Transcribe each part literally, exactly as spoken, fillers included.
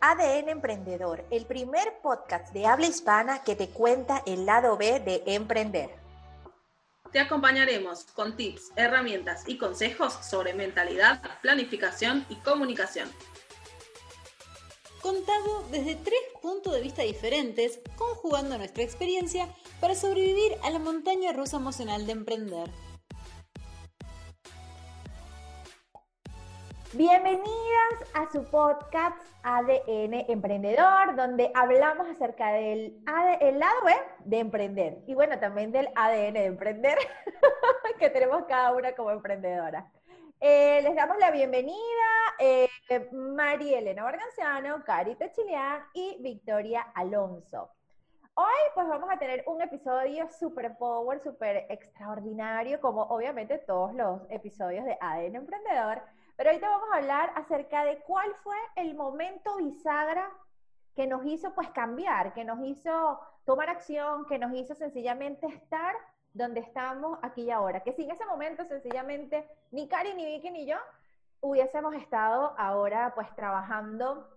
A D N Emprendedor, el primer podcast de habla hispana que te cuenta el lado B de emprender. Te acompañaremos con tips, herramientas y consejos sobre mentalidad, planificación y comunicación. Contado desde tres puntos de vista diferentes, conjugando nuestra experiencia para sobrevivir a la montaña rusa emocional de emprender. Bienvenidas a su podcast A D N Emprendedor, donde hablamos acerca del el lado B de emprender y bueno, también del A D N de emprender que tenemos cada una como emprendedora. Eh, les damos la bienvenida eh, María Elena Barganciano, Carita Chileán y Victoria Alonso. Hoy pues vamos a tener un episodio super power, super extraordinario, como obviamente todos los episodios de A D N Emprendedor, pero ahorita vamos a hablar acerca de cuál fue el momento bisagra que nos hizo pues cambiar, que nos hizo tomar acción, que nos hizo sencillamente estar donde estamos aquí y ahora, que sin ese momento sencillamente ni Cari, ni Vicky, ni yo hubiésemos estado ahora pues trabajando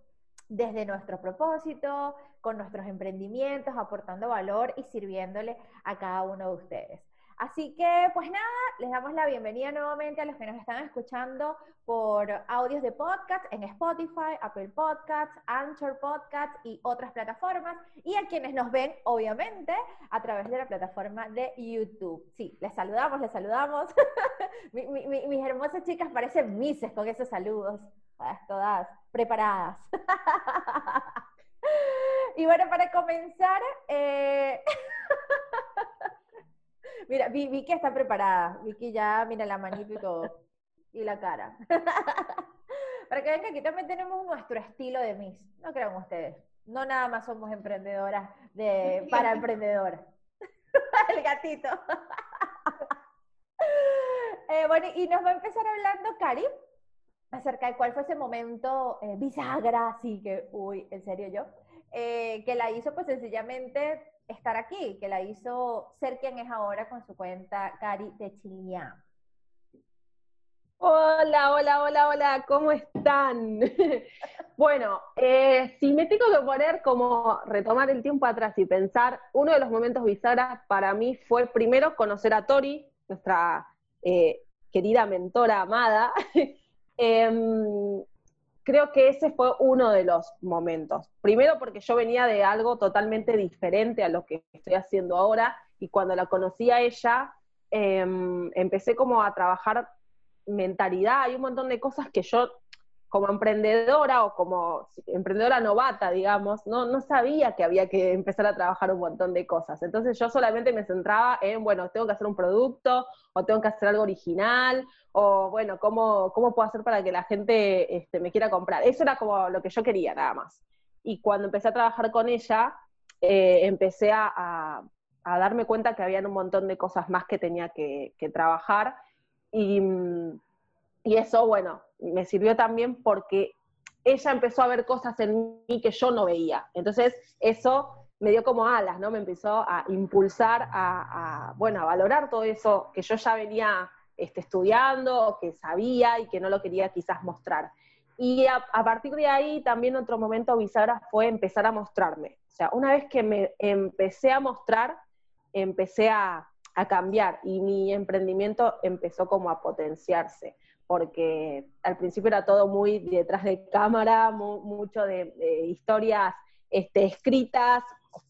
desde nuestro propósito, con nuestros emprendimientos, aportando valor y sirviéndole a cada uno de ustedes. Así que, pues nada, les damos la bienvenida nuevamente a los que nos están escuchando por audios de podcast en Spotify, Apple Podcasts, Anchor Podcasts y otras plataformas, y a quienes nos ven, obviamente, a través de la plataforma de YouTube. Sí, les saludamos, les saludamos. mi, mi, mis hermosas chicas parecen mises con esos saludos, todas preparadas. Y bueno, para comenzar... Eh... Mira, Vicky está preparada. Vicky ya, mira la manito y todo. Y la cara. Para que vean que aquí también tenemos nuestro estilo de Miss. No crean ustedes. No nada más somos emprendedoras de, para emprendedoras. El gatito. eh, bueno, y nos va a empezar hablando Cari acerca de cuál fue ese momento eh, bisagra, así que, uy, en serio yo, eh, que la hizo pues sencillamente... estar aquí, que la hizo ser quien es ahora con su cuenta Cari de Chileán. Hola, hola, hola, hola, ¿cómo están? Bueno, eh, si me tengo que poner como retomar el tiempo atrás y pensar, uno de los momentos bisagras para mí fue primero conocer a Tori, nuestra eh, querida mentora amada. eh, Creo que ese fue uno de los momentos. Primero porque yo venía de algo totalmente diferente a lo que estoy haciendo ahora, y cuando la conocí a ella, eh, empecé como a trabajar mentalidad, hay un montón de cosas que yo, como emprendedora o como emprendedora novata, digamos, no, no sabía que había que empezar a trabajar un montón de cosas. Entonces yo solamente me centraba en, bueno, tengo que hacer un producto, o tengo que hacer algo original, o bueno, ¿cómo, cómo puedo hacer para que la gente este, me quiera comprar? Eso era como lo que yo quería, nada más. Y cuando empecé a trabajar con ella, eh, empecé a, a, a darme cuenta que había un montón de cosas más que tenía que, que trabajar, y, y eso, bueno, me sirvió también porque ella empezó a ver cosas en mí que yo no veía. Entonces eso... me dio como alas, ¿no? Me empezó a impulsar a, a, bueno, a valorar todo eso que yo ya venía este, estudiando, que sabía y que no lo quería quizás mostrar. Y a, a partir de ahí también otro momento bisagra fue empezar a mostrarme. O sea, una vez que me empecé a mostrar, empecé a, a cambiar y mi emprendimiento empezó como a potenciarse. Porque al principio era todo muy detrás de cámara, mu- mucho de, de historias este, escritas,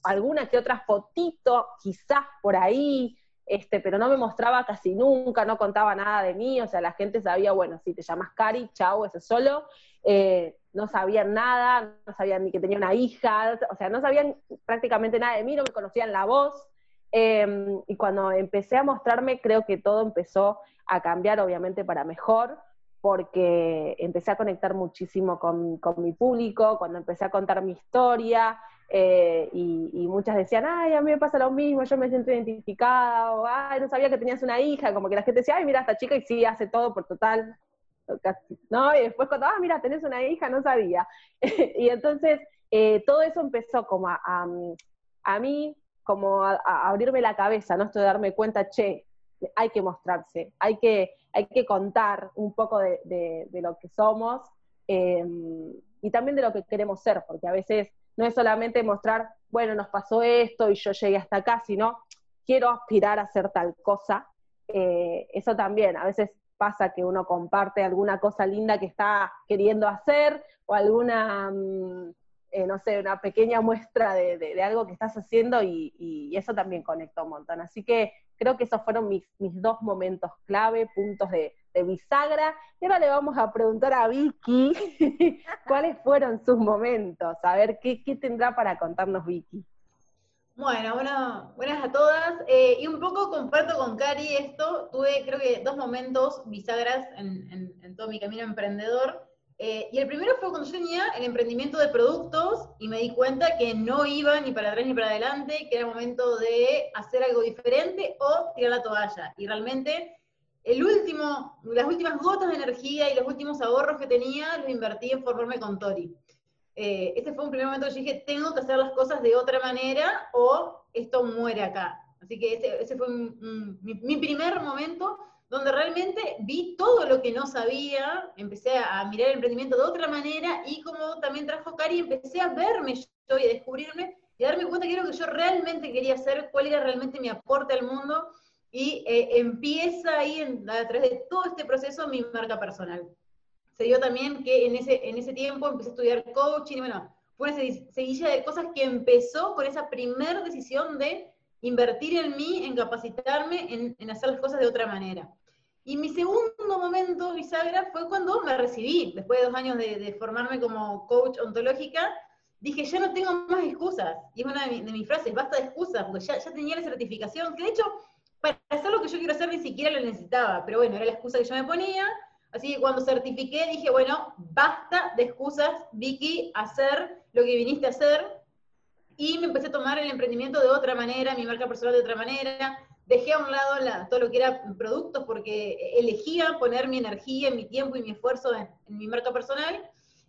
alguna que otra fotito, quizás por ahí, este, pero no me mostraba casi nunca, no contaba nada de mí, o sea, la gente sabía, bueno, si te llamas Cari, chau, eso solo, eh, no sabían nada, no sabían ni que tenía una hija, o sea, no sabían prácticamente nada de mí, no me conocían la voz, eh, y cuando empecé a mostrarme, creo que todo empezó a cambiar, obviamente, para mejor, porque empecé a conectar muchísimo con, con mi público, cuando empecé a contar mi historia, Eh, y, y muchas decían, ay, a mí me pasa lo mismo, yo me siento identificada, o ay, no sabía que tenías una hija, como que la gente decía, ay, mira, esta chica y sí, hace todo por total, ¿no? Y después cuando, ah, mira, tenés una hija, no sabía. Y entonces, eh, todo eso empezó como a, a, a mí, como a, a abrirme la cabeza, ¿no? Esto de darme cuenta, che, hay que mostrarse, hay que, hay que contar un poco de, de, de lo que somos, eh, y también de lo que queremos ser, porque a veces no es solamente mostrar, bueno, nos pasó esto y yo llegué hasta acá, sino quiero aspirar a hacer tal cosa. Eh, eso también, a veces pasa que uno comparte alguna cosa linda que está queriendo hacer, o alguna, um, eh, no sé, una pequeña muestra de, de, de algo que estás haciendo, y, y eso también conectó un montón. Así que creo que esos fueron mis, mis dos momentos clave, puntos de, de bisagra. Y ahora le vamos a preguntar a Vicky cuáles fueron sus momentos, a ver qué, qué tendrá para contarnos Vicky. Bueno, bueno, buenas a todas. Eh, y un poco comparto con Cari esto. Tuve, creo que, dos momentos bisagras en, en, en todo mi camino emprendedor. Eh, y el primero fue cuando yo tenía el emprendimiento de productos y me di cuenta que no iba ni para atrás ni para adelante, que era momento de hacer algo diferente o tirar la toalla. Y realmente, el último, las últimas gotas de energía y los últimos ahorros que tenía, los invertí en formarme con Tori. Eh, ese fue un primer momento que yo dije, tengo que hacer las cosas de otra manera o esto muere acá. Así que ese, ese fue un, un, mi, mi primer momento donde realmente vi todo lo que no sabía, empecé a mirar el emprendimiento de otra manera y, como también trajo Cari, empecé a verme yo y a descubrirme y a darme cuenta que era lo que yo realmente quería hacer, cuál era realmente mi aporte al mundo, y eh, empieza ahí en, a través de todo este proceso mi marca personal. Se dio también que en ese, en ese tiempo empecé a estudiar coaching, y bueno, fue una seguilla de cosas que empezó con esa primer decisión de invertir en mí, en capacitarme, en, en hacer las cosas de otra manera. Y mi segundo momento bisagra fue cuando me recibí, después de dos años de, de formarme como coach ontológica, dije, ya no tengo más excusas, y es una de, mi, de mis frases, basta de excusas, porque ya, ya tenía la certificación, que de hecho, para hacer lo que yo quiero hacer ni siquiera la necesitaba, pero bueno, era la excusa que yo me ponía. Así que cuando certifiqué dije, bueno, basta de excusas, Vicky, hacer lo que viniste a hacer. Y me empecé a tomar el emprendimiento de otra manera, mi marca personal de otra manera. Dejé a un lado la, todo lo que era productos, porque elegía poner mi energía, mi tiempo y mi esfuerzo en, en mi marca personal.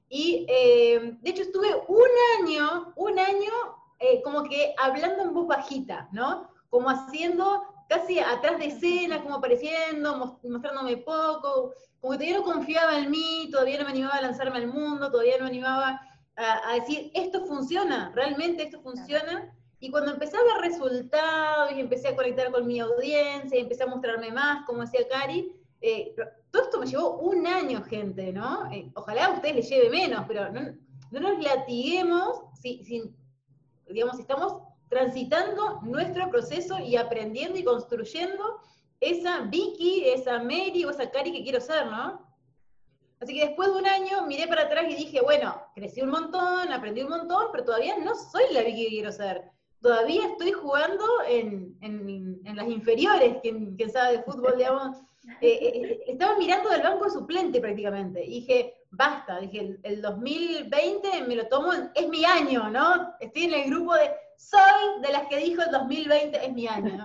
Y eh, de hecho estuve un año, un año eh, como que hablando en voz bajita, ¿no? Como haciendo... casi atrás de escenas, como apareciendo, mostrándome poco, como que todavía no confiaba en mí, todavía no me animaba a lanzarme al mundo, todavía no me animaba a, a decir, esto funciona, realmente esto funciona, y cuando empecé a ver resultados, y empecé a conectar con mi audiencia, y empecé a mostrarme más, como decía Cari, eh, todo esto me llevó un año, gente, ¿no? Eh, ojalá a ustedes les lleve menos, pero no, no nos latiguemos, si, si, digamos, si estamos... transitando nuestro proceso y aprendiendo y construyendo esa Vicky, esa Mary o esa Cari que quiero ser, ¿no? Así que después de un año miré para atrás y dije, bueno, crecí un montón, aprendí un montón, pero todavía no soy la Vicky que quiero ser. Todavía estoy jugando en, en, en las inferiores, quien, quien sabe de fútbol, digamos. Eh, eh, estaba mirando del banco de suplente prácticamente, y dije, basta, dije, el, el dos mil veinte me lo tomo, es mi año, ¿no? Estoy en el grupo de... soy de las que dijo el dos mil veinte es mi año.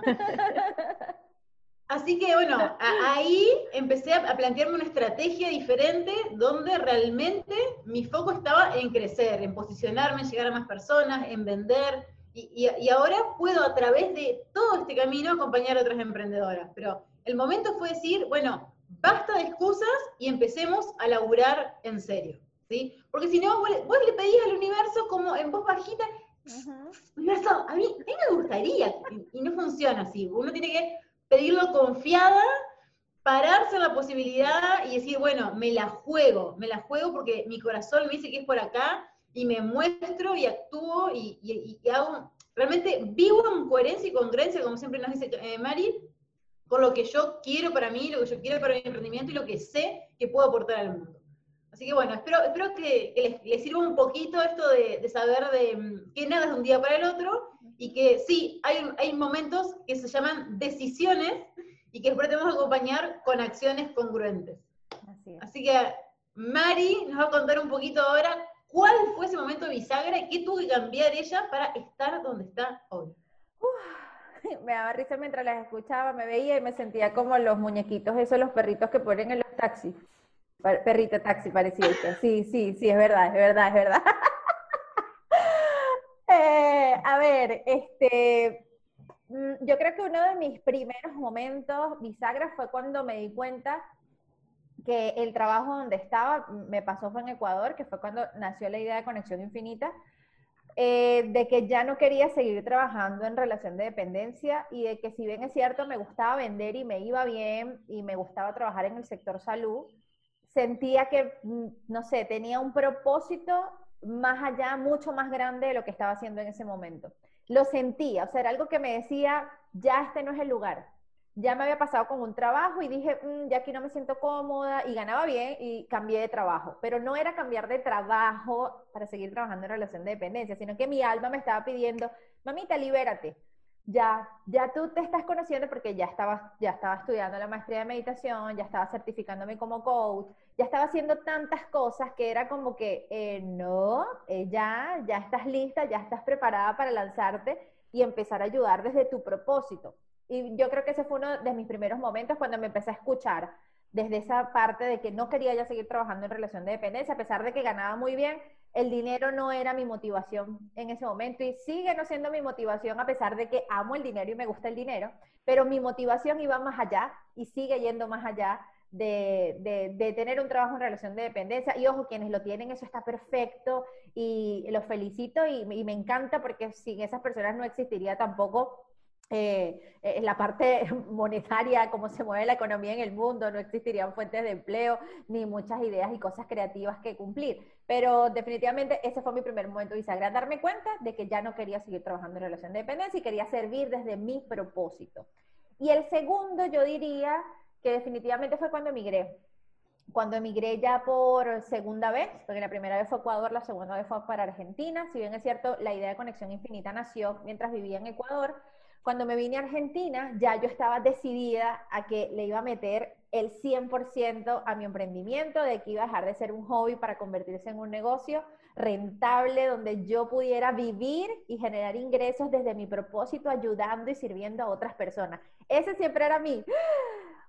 Así que bueno, a, ahí empecé a, a plantearme una estrategia diferente donde realmente mi foco estaba en crecer, en posicionarme, en llegar a más personas, en vender, y, y, y ahora puedo a través de todo este camino acompañar a otras emprendedoras. Pero el momento fue decir, bueno, basta de excusas y empecemos a laburar en serio, ¿sí? Porque si no, vos, vos le pedís al universo como en voz bajita, Uh-huh. universo, a mí, a mí me gustaría, y no funciona así, uno tiene que pedirlo confiada, pararse en la posibilidad y decir, bueno, me la juego, me la juego porque mi corazón me dice que es por acá, y me muestro y actúo y, y, y hago, realmente vivo en coherencia y congruencia, como siempre nos dice eh, Mari, con lo que yo quiero para mí, lo que yo quiero para mi emprendimiento y lo que sé que puedo aportar al mundo. Así que bueno, espero, espero que, que les, les sirva un poquito esto de, de saber de, que nada es de un día para el otro, y que sí, hay, hay momentos que se llaman decisiones, y que después tenemos que acompañar con acciones congruentes. Así es. Así que Mari nos va a contar un poquito ahora cuál fue ese momento bisagra y qué tuvo que cambiar ella para estar donde está hoy. Uf, me daba risa mientras las escuchaba, me veía y me sentía como los muñequitos, esos los perritos que ponen en los taxis. Perrito taxi parecía esto. Sí, sí, sí, es verdad, es verdad, es verdad. eh, a ver, este, yo creo que uno de mis primeros momentos bisagra fue cuando me di cuenta que el trabajo donde estaba me pasó fue en Ecuador, que fue cuando nació la idea de Conexión Infinita, eh, de que ya no quería seguir trabajando en relación de dependencia y de que si bien es cierto me gustaba vender y me iba bien y me gustaba trabajar en el sector salud, sentía que, no sé, tenía un propósito más allá, mucho más grande de lo que estaba haciendo en ese momento. Lo sentía, o sea, era algo que me decía, ya este no es el lugar. Ya me había pasado con un trabajo y dije, mmm, ya aquí no me siento cómoda, y ganaba bien y cambié de trabajo. Pero no era cambiar de trabajo para seguir trabajando en relación de dependencia, sino que mi alma me estaba pidiendo, mamita, libérate. Ya, ya tú te estás conociendo porque ya estaba, ya estaba estudiando la maestría de meditación, ya estaba certificándome como coach, ya estaba haciendo tantas cosas que era como que, eh, no, eh, ya, ya estás lista, ya estás preparada para lanzarte y empezar a ayudar desde tu propósito. Y yo creo que ese fue uno de mis primeros momentos cuando me empecé a escuchar desde esa parte de que no quería ya seguir trabajando en relación de dependencia, a pesar de que ganaba muy bien. El dinero no era mi motivación en ese momento y sigue no siendo mi motivación a pesar de que amo el dinero y me gusta el dinero, pero mi motivación iba más allá y sigue yendo más allá de, de, de tener un trabajo en relación de dependencia. Y ojo, quienes lo tienen, eso está perfecto y los felicito y, y me encanta porque sin esas personas no existiría tampoco eh, eh, la parte monetaria, cómo se mueve la economía en el mundo, no existirían fuentes de empleo ni muchas ideas y cosas creativas que cumplir. Pero definitivamente ese fue mi primer momento bisagra, darme cuenta de que ya no quería seguir trabajando en relación de dependencia y quería servir desde mi propósito. Y el segundo yo diría que definitivamente fue cuando emigré. Cuando emigré ya por segunda vez, porque la primera vez fue Ecuador, la segunda vez fue para Argentina. Si bien es cierto, la idea de Conexión Infinita nació mientras vivía en Ecuador. Cuando me vine a Argentina, ya yo estaba decidida a que le iba a meter el cien por ciento a mi emprendimiento, de que iba a dejar de ser un hobby para convertirse en un negocio rentable donde yo pudiera vivir y generar ingresos desde mi propósito, ayudando y sirviendo a otras personas. Ese siempre era mi,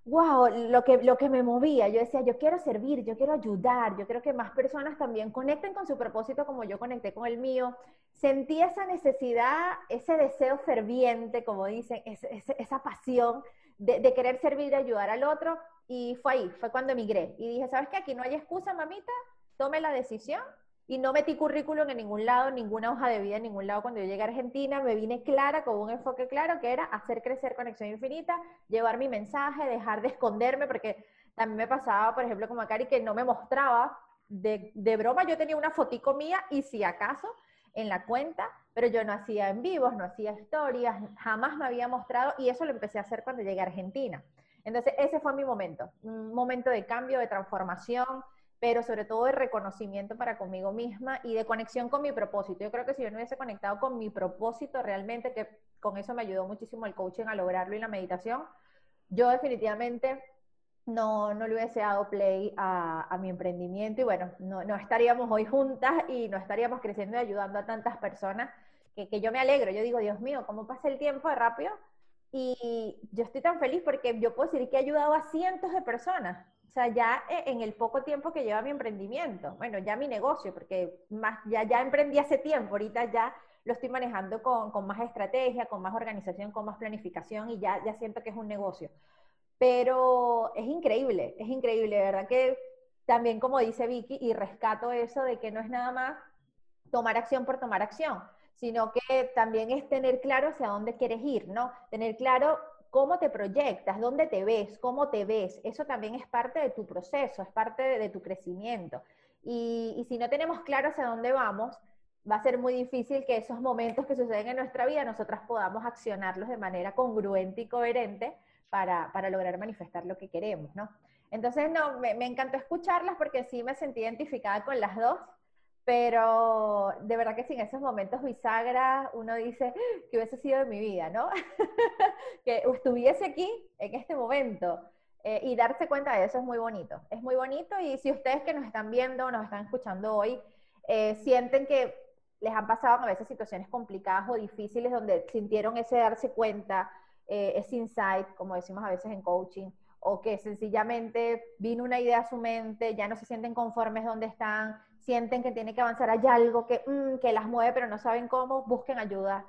wow, lo que, lo que me movía. Yo decía, yo quiero servir, yo quiero ayudar, yo quiero que más personas también conecten con su propósito como yo conecté con el mío. Sentí esa necesidad, ese deseo ferviente, como dicen, ese, ese, esa pasión De, de querer servir, de ayudar al otro, y fue ahí, fue cuando emigré. Y dije, ¿sabes qué? Aquí no hay excusa, mamita, tome la decisión, y no metí currículum en ningún lado, ninguna hoja de vida en ningún lado. Cuando yo llegué a Argentina, me vine clara, con un enfoque claro, que era hacer crecer Conexión Infinita, llevar mi mensaje, dejar de esconderme, porque también me pasaba, por ejemplo, como a Cari, que no me mostraba, de, de broma, yo tenía una fotico mía, y si acaso, en la cuenta, pero yo no hacía en vivos, no hacía historias, jamás me había mostrado, y eso lo empecé a hacer cuando llegué a Argentina. Entonces ese fue mi momento, un momento de cambio, de transformación, pero sobre todo de reconocimiento para conmigo misma y de conexión con mi propósito. Yo creo que si yo no hubiese conectado con mi propósito realmente, que con eso me ayudó muchísimo el coaching a lograrlo y la meditación, yo definitivamente no, no le hubiese dado play a, a mi emprendimiento y bueno, no, no estaríamos hoy juntas y no estaríamos creciendo y ayudando a tantas personas. Que, que yo me alegro, yo digo, Dios mío, cómo pasa el tiempo de rápido, y yo estoy tan feliz porque yo puedo decir que he ayudado a cientos de personas, o sea, ya en el poco tiempo que lleva mi emprendimiento, bueno, ya mi negocio, porque más, ya, ya emprendí hace tiempo, ahorita ya lo estoy manejando con, con más estrategia, con más organización, con más planificación, y ya, ya siento que es un negocio, pero es increíble, es increíble, de verdad que también como dice Vicky, y rescato eso de que no es nada más tomar acción por tomar acción, sino que también es tener claro hacia dónde quieres ir, ¿no? Tener claro cómo te proyectas, dónde te ves, cómo te ves. Eso también es parte de tu proceso, es parte de, de tu crecimiento. Y, y si no tenemos claro hacia dónde vamos, va a ser muy difícil que esos momentos que suceden en nuestra vida, nosotras podamos accionarlos de manera congruente y coherente para, para lograr manifestar lo que queremos, ¿no? Entonces, no, me, me encantó escucharlas porque sí me sentí identificada con las dos. Pero de verdad que sin esos momentos bisagra uno dice que hubiese sido de mi vida, ¿no? Que estuviese aquí en este momento eh, y darse cuenta de eso es muy bonito. Es muy bonito y si ustedes que nos están viendo o nos están escuchando hoy eh, sienten que les han pasado a veces situaciones complicadas o difíciles donde sintieron ese darse cuenta, eh, ese insight, como decimos a veces en coaching, o que sencillamente vino una idea a su mente, ya no se sienten conformes donde están, sienten que tienen que avanzar, hay algo que, mmm, que las mueve pero no saben cómo, busquen ayuda,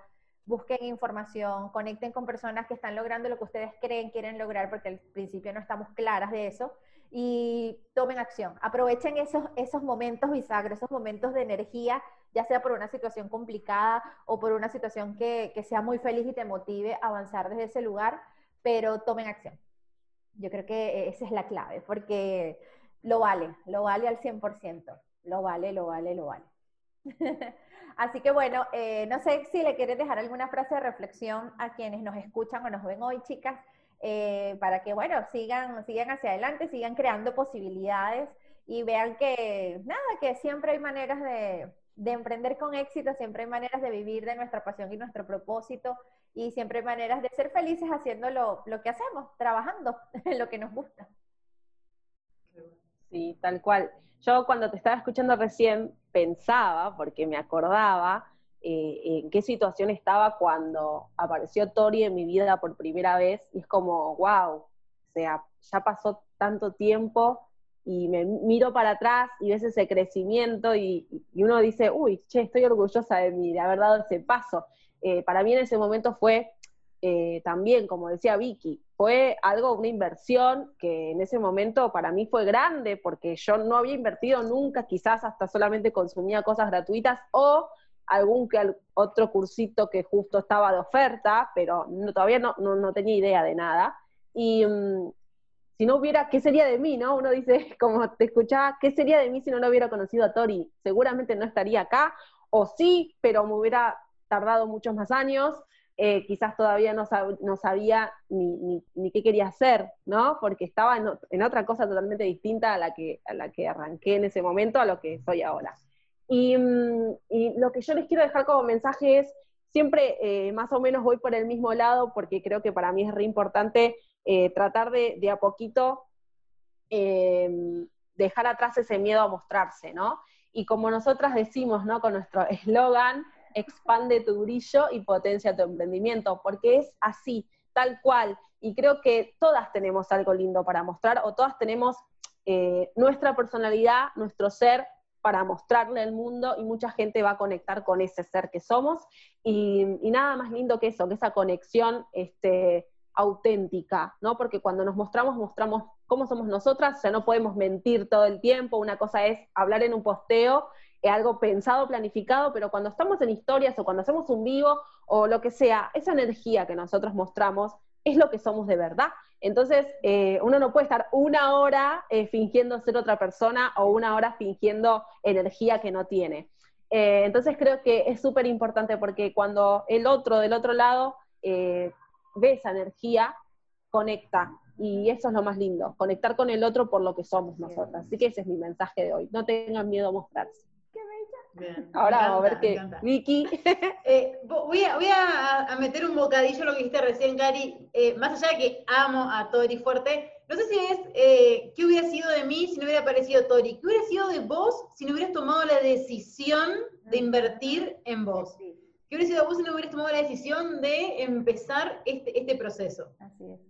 busquen información, conecten con personas que están logrando lo que ustedes creen quieren lograr, porque al principio no estamos claras de eso, y tomen acción. Aprovechen esos, esos momentos bisagra, esos momentos de energía, ya sea por una situación complicada o por una situación que, que sea muy feliz y te motive a avanzar desde ese lugar, pero tomen acción. Yo creo que esa es la clave, porque lo vale, lo vale al cien por ciento. Lo vale, lo vale, lo vale. Así que bueno, eh, no sé si le quieres dejar alguna frase de reflexión a quienes nos escuchan o nos ven hoy, chicas, eh, para que, bueno, sigan, sigan hacia adelante, sigan creando posibilidades y vean que, nada, que siempre hay maneras de, de emprender con éxito, siempre hay maneras de vivir de nuestra pasión y nuestro propósito, y siempre hay maneras de ser felices haciendo lo, lo que hacemos, trabajando en lo que nos gusta. Sí, tal cual. Yo cuando te estaba escuchando recién pensaba, porque me acordaba, eh, en qué situación estaba cuando apareció Tori en mi vida por primera vez, y es como, wow, o sea, ya pasó tanto tiempo, y me miro para atrás y ves ese crecimiento, y, y uno dice, uy, che, estoy orgullosa de mí, de haber dado ese paso. Eh, para mí en ese momento fue, eh, también, como decía Vicky, fue algo, una inversión que en ese momento para mí fue grande, porque yo no había invertido nunca, quizás hasta solamente consumía cosas gratuitas o algún que otro cursito que justo estaba de oferta, pero no, todavía no, no, no tenía idea de nada. Y um, si no hubiera, ¿qué sería de mí, no? Uno dice, como te escuchaba, ¿qué sería de mí si no lo hubiera conocido a Tori? Seguramente no estaría acá, o sí, pero me hubiera tardado muchos más años. Eh, quizás todavía no, sab no sabía ni, ni, ni qué quería hacer, ¿no? Porque estaba en, en otra cosa totalmente distinta a la, que, a la que arranqué en ese momento, a lo que soy ahora. Y, y lo que yo les quiero dejar como mensaje es, siempre eh, más o menos voy por el mismo lado, porque creo que para mí es re importante eh, tratar de, de a poquito eh, dejar atrás ese miedo a mostrarse, ¿no? Y como nosotras decimos, ¿no? Con nuestro eslogan, expande tu brillo y potencia tu emprendimiento, porque es así, tal cual, y creo que todas tenemos algo lindo para mostrar, o todas tenemos eh, nuestra personalidad, nuestro ser, para mostrarle al mundo, y mucha gente va a conectar con ese ser que somos, y, y nada más lindo que eso, que esa conexión este, auténtica, ¿no? Porque cuando nos mostramos, mostramos cómo somos nosotras, o sea, no podemos mentir todo el tiempo. Una cosa es hablar en un posteo, algo pensado, planificado, pero cuando estamos en historias o cuando hacemos un vivo o lo que sea, esa energía que nosotros mostramos es lo que somos de verdad. Entonces eh, uno no puede estar una hora eh, fingiendo ser otra persona, o una hora fingiendo energía que no tiene. Eh, entonces creo que es súper importante, porque cuando el otro del otro lado eh, ve esa energía, conecta. Y eso es lo más lindo, conectar con el otro por lo que somos nosotras. Así que ese es mi mensaje de hoy, no tengan miedo a mostrarse. Bien, ahora encanta, vamos a ver qué, Vicky. Eh, voy a, voy a, a meter un bocadillo lo que dijiste recién, Cari. Eh, más allá de que amo a Tori fuerte, no sé si es, eh, ¿qué hubiera sido de mí si no hubiera aparecido Tori? ¿Qué hubiera sido de vos si no hubieras tomado la decisión de invertir en vos? Sí. ¿Qué hubiera sido de vos si no hubieras tomado la decisión de empezar este, este proceso? Así es.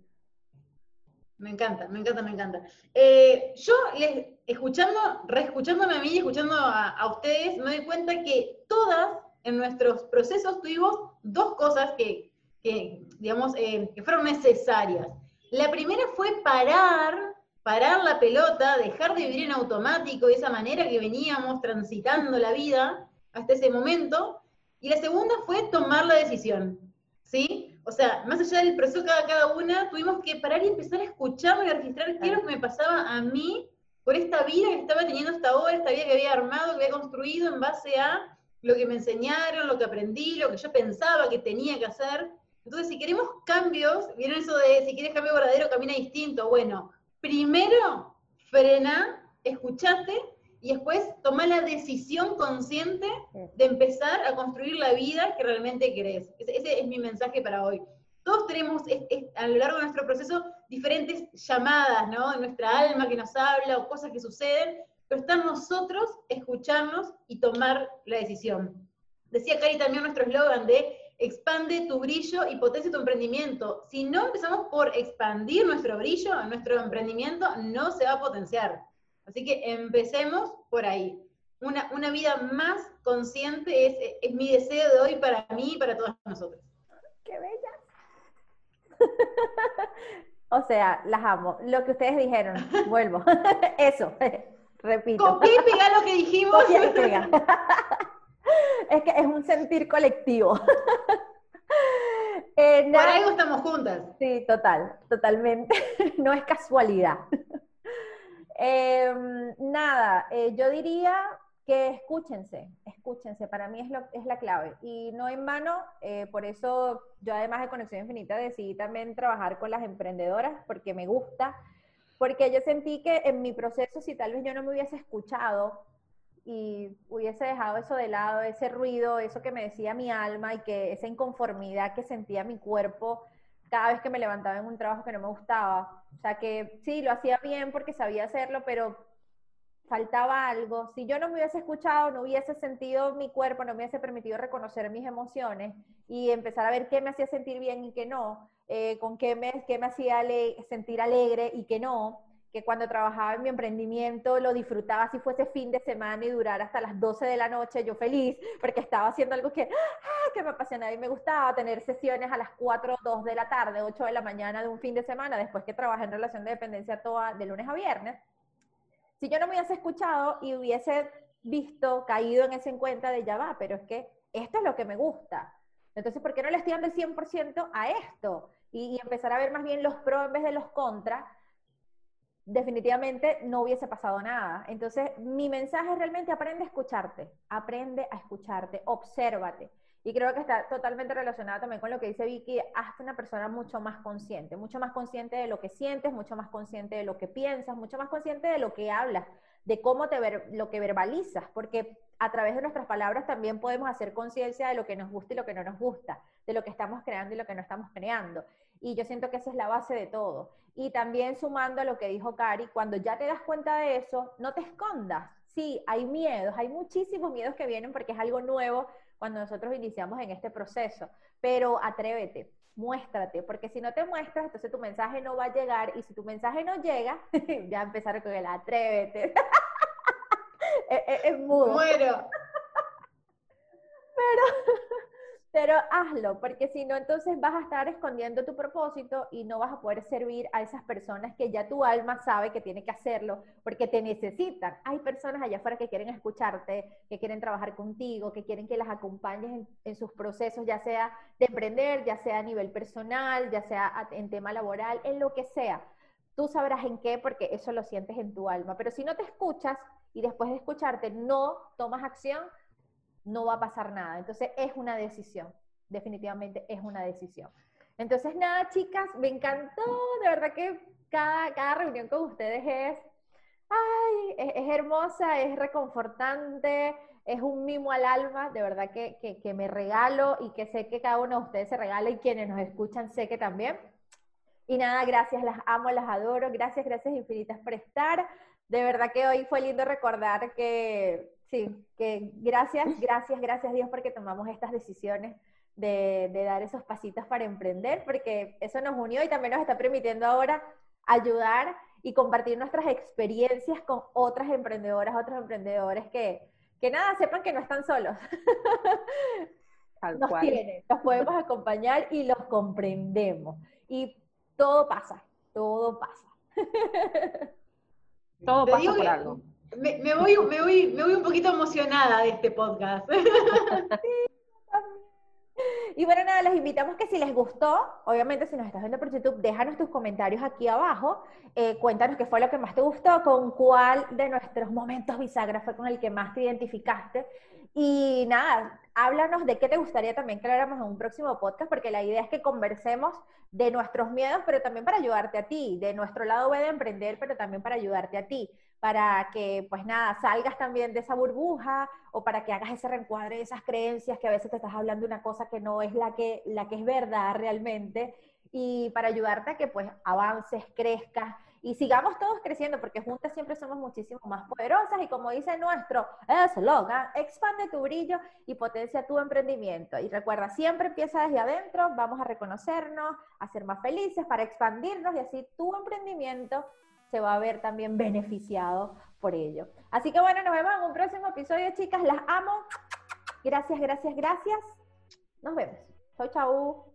Me encanta, me encanta, me encanta. Eh, yo, les, escuchando, reescuchándome a mí y escuchando a, a ustedes, me doy cuenta que todas en nuestros procesos tuvimos dos cosas que, que digamos, eh, que fueron necesarias. La primera fue parar, parar la pelota, dejar de vivir en automático de esa manera que veníamos transitando la vida hasta ese momento. Y la segunda fue tomar la decisión, ¿sí? O sea, más allá del proceso cada, cada una, tuvimos que parar y empezar a escucharme y a registrar qué era lo que me pasaba a mí por esta vida que estaba teniendo hasta ahora, esta vida que había armado, que había construido en base a lo que me enseñaron, lo que aprendí, lo que yo pensaba que tenía que hacer. Entonces, si queremos cambios, vieron eso de si quieres cambio verdadero, camina distinto. Bueno, primero frena, escuchate, y después toma la decisión consciente de empezar a construir la vida que realmente querés. Ese, ese es mi mensaje para hoy. Todos tenemos, es, es, a lo largo de nuestro proceso, diferentes llamadas, ¿no? En nuestra alma que nos habla, o cosas que suceden, pero está en nosotros escucharnos y tomar la decisión. Decía Cari también nuestro eslogan de expande tu brillo y potencia tu emprendimiento. Si no empezamos por expandir nuestro brillo, nuestro emprendimiento no se va a potenciar. Así que empecemos por ahí. Una, una vida más consciente es, es mi deseo de hoy para mí y para todas nosotras. ¡Qué bella! O sea, las amo. Lo que ustedes dijeron, vuelvo. Eso, repito. Con pi pega lo que dijimos. Es que es un sentir colectivo. Eh, nada, por algo estamos juntas. Sí, total, totalmente. No es casualidad. Eh, nada, eh, yo diría que escúchense, escúchense, para mí es, lo, es la clave. Y no en vano, eh, por eso yo además de Conexión Infinita decidí también trabajar con las emprendedoras, porque me gusta, porque yo sentí que en mi proceso, si tal vez yo no me hubiese escuchado y hubiese dejado eso de lado, ese ruido, eso que me decía mi alma y que esa inconformidad que sentía mi cuerpo cada vez que me levantaba en un trabajo que no me gustaba, o sea que sí, lo hacía bien porque sabía hacerlo, pero faltaba algo. Si yo no me hubiese escuchado, no hubiese sentido mi cuerpo, no me hubiese permitido reconocer mis emociones y empezar a ver qué me hacía sentir bien y qué no, eh, con qué me, qué me hacía ale- sentir alegre y qué no, que cuando trabajaba en mi emprendimiento lo disfrutaba si fuese fin de semana y durara hasta las doce de la noche, yo feliz, porque estaba haciendo algo que, ah, que me apasionaba y me gustaba, tener sesiones a las cuatro, dos de la tarde, ocho de la mañana de un fin de semana, después que trabajé en relación de dependencia toda de lunes a viernes. Si yo no me hubiese escuchado y hubiese visto, caído en ese en cuenta de ya va, pero es que esto es lo que me gusta. Entonces, ¿por qué no le estoy dando el cien por ciento a esto? Y, y empezar a ver más bien los pros en vez de los contras, definitivamente no hubiese pasado nada. Entonces, mi mensaje es realmente aprende a escucharte, aprende a escucharte, obsérvate. Y creo que está totalmente relacionada también con lo que dice Vicky, hazte una persona mucho más consciente, mucho más consciente de lo que sientes, mucho más consciente de lo que piensas, mucho más consciente de lo que hablas, de cómo te ver, lo que verbalizas, porque a través de nuestras palabras también podemos hacer conciencia de lo que nos gusta y lo que no nos gusta, de lo que estamos creando y lo que no estamos creando. Y yo siento que esa es la base de todo. Y también sumando a lo que dijo Cari, cuando ya te das cuenta de eso, no te escondas. Sí, hay miedos, hay muchísimos miedos que vienen porque es algo nuevo cuando nosotros iniciamos en este proceso. Pero atrévete, muéstrate, porque si no te muestras, entonces tu mensaje no va a llegar, y si tu mensaje no llega, ya empezaron con el atrévete. es, es, es mudo. Muero. Pero... Pero hazlo, porque si no, entonces vas a estar escondiendo tu propósito y no vas a poder servir a esas personas que ya tu alma sabe que tiene que hacerlo, porque te necesitan. Hay personas allá afuera que quieren escucharte, que quieren trabajar contigo, que quieren que las acompañes en, en sus procesos, ya sea de emprender, ya sea a nivel personal, ya sea en tema laboral, en lo que sea. Tú sabrás en qué, porque eso lo sientes en tu alma. Pero si no te escuchas y después de escucharte no tomas acción, no va a pasar nada. Entonces es una decisión, definitivamente es una decisión. Entonces nada, chicas, me encantó, de verdad que cada, cada reunión con ustedes es, ay, es, es hermosa, es reconfortante, es un mimo al alma, de verdad que, que, que me regalo y que sé que cada uno de ustedes se regala y quienes nos escuchan sé que también. Y nada, gracias, las amo, las adoro, gracias, gracias infinitas por estar. De verdad que hoy fue lindo recordar que, sí, que gracias, gracias, gracias Dios porque tomamos estas decisiones de, de dar esos pasitos para emprender, porque eso nos unió y también nos está permitiendo ahora ayudar y compartir nuestras experiencias con otras emprendedoras, otros emprendedores que, que nada, sepan que no están solos. Tal nos cual. Tienen, los podemos acompañar y los comprendemos. Y todo pasa, todo pasa. Todo Te pasa por que... algo. Me, me, voy, me, voy, me voy un poquito emocionada de este podcast. Y bueno, nada, les invitamos que si les gustó, obviamente si nos estás viendo por YouTube, déjanos tus comentarios aquí abajo, eh, cuéntanos qué fue lo que más te gustó, con cuál de nuestros momentos bisagra fue con el que más te identificaste, y nada, háblanos de qué te gustaría también que habláramos en un próximo podcast, porque la idea es que conversemos de nuestros miedos, pero también para ayudarte a ti, de nuestro lado B de emprender, pero también para ayudarte a ti, para que, pues nada, salgas también de esa burbuja, o para que hagas ese reencuadre de esas creencias que a veces te estás hablando de una cosa que no es la que, la que es verdad realmente, y para ayudarte a que pues avances, crezcas, y sigamos todos creciendo, porque juntas siempre somos muchísimo más poderosas, y como dice nuestro eslogan, expande tu brillo y potencia tu emprendimiento. Y recuerda, siempre empieza desde adentro, vamos a reconocernos, a ser más felices, para expandirnos, y así tu emprendimiento se va a ver también beneficiado por ello. Así que bueno, nos vemos en un próximo episodio, chicas. Las amo. Gracias, gracias, gracias. Nos vemos. Chau, chau.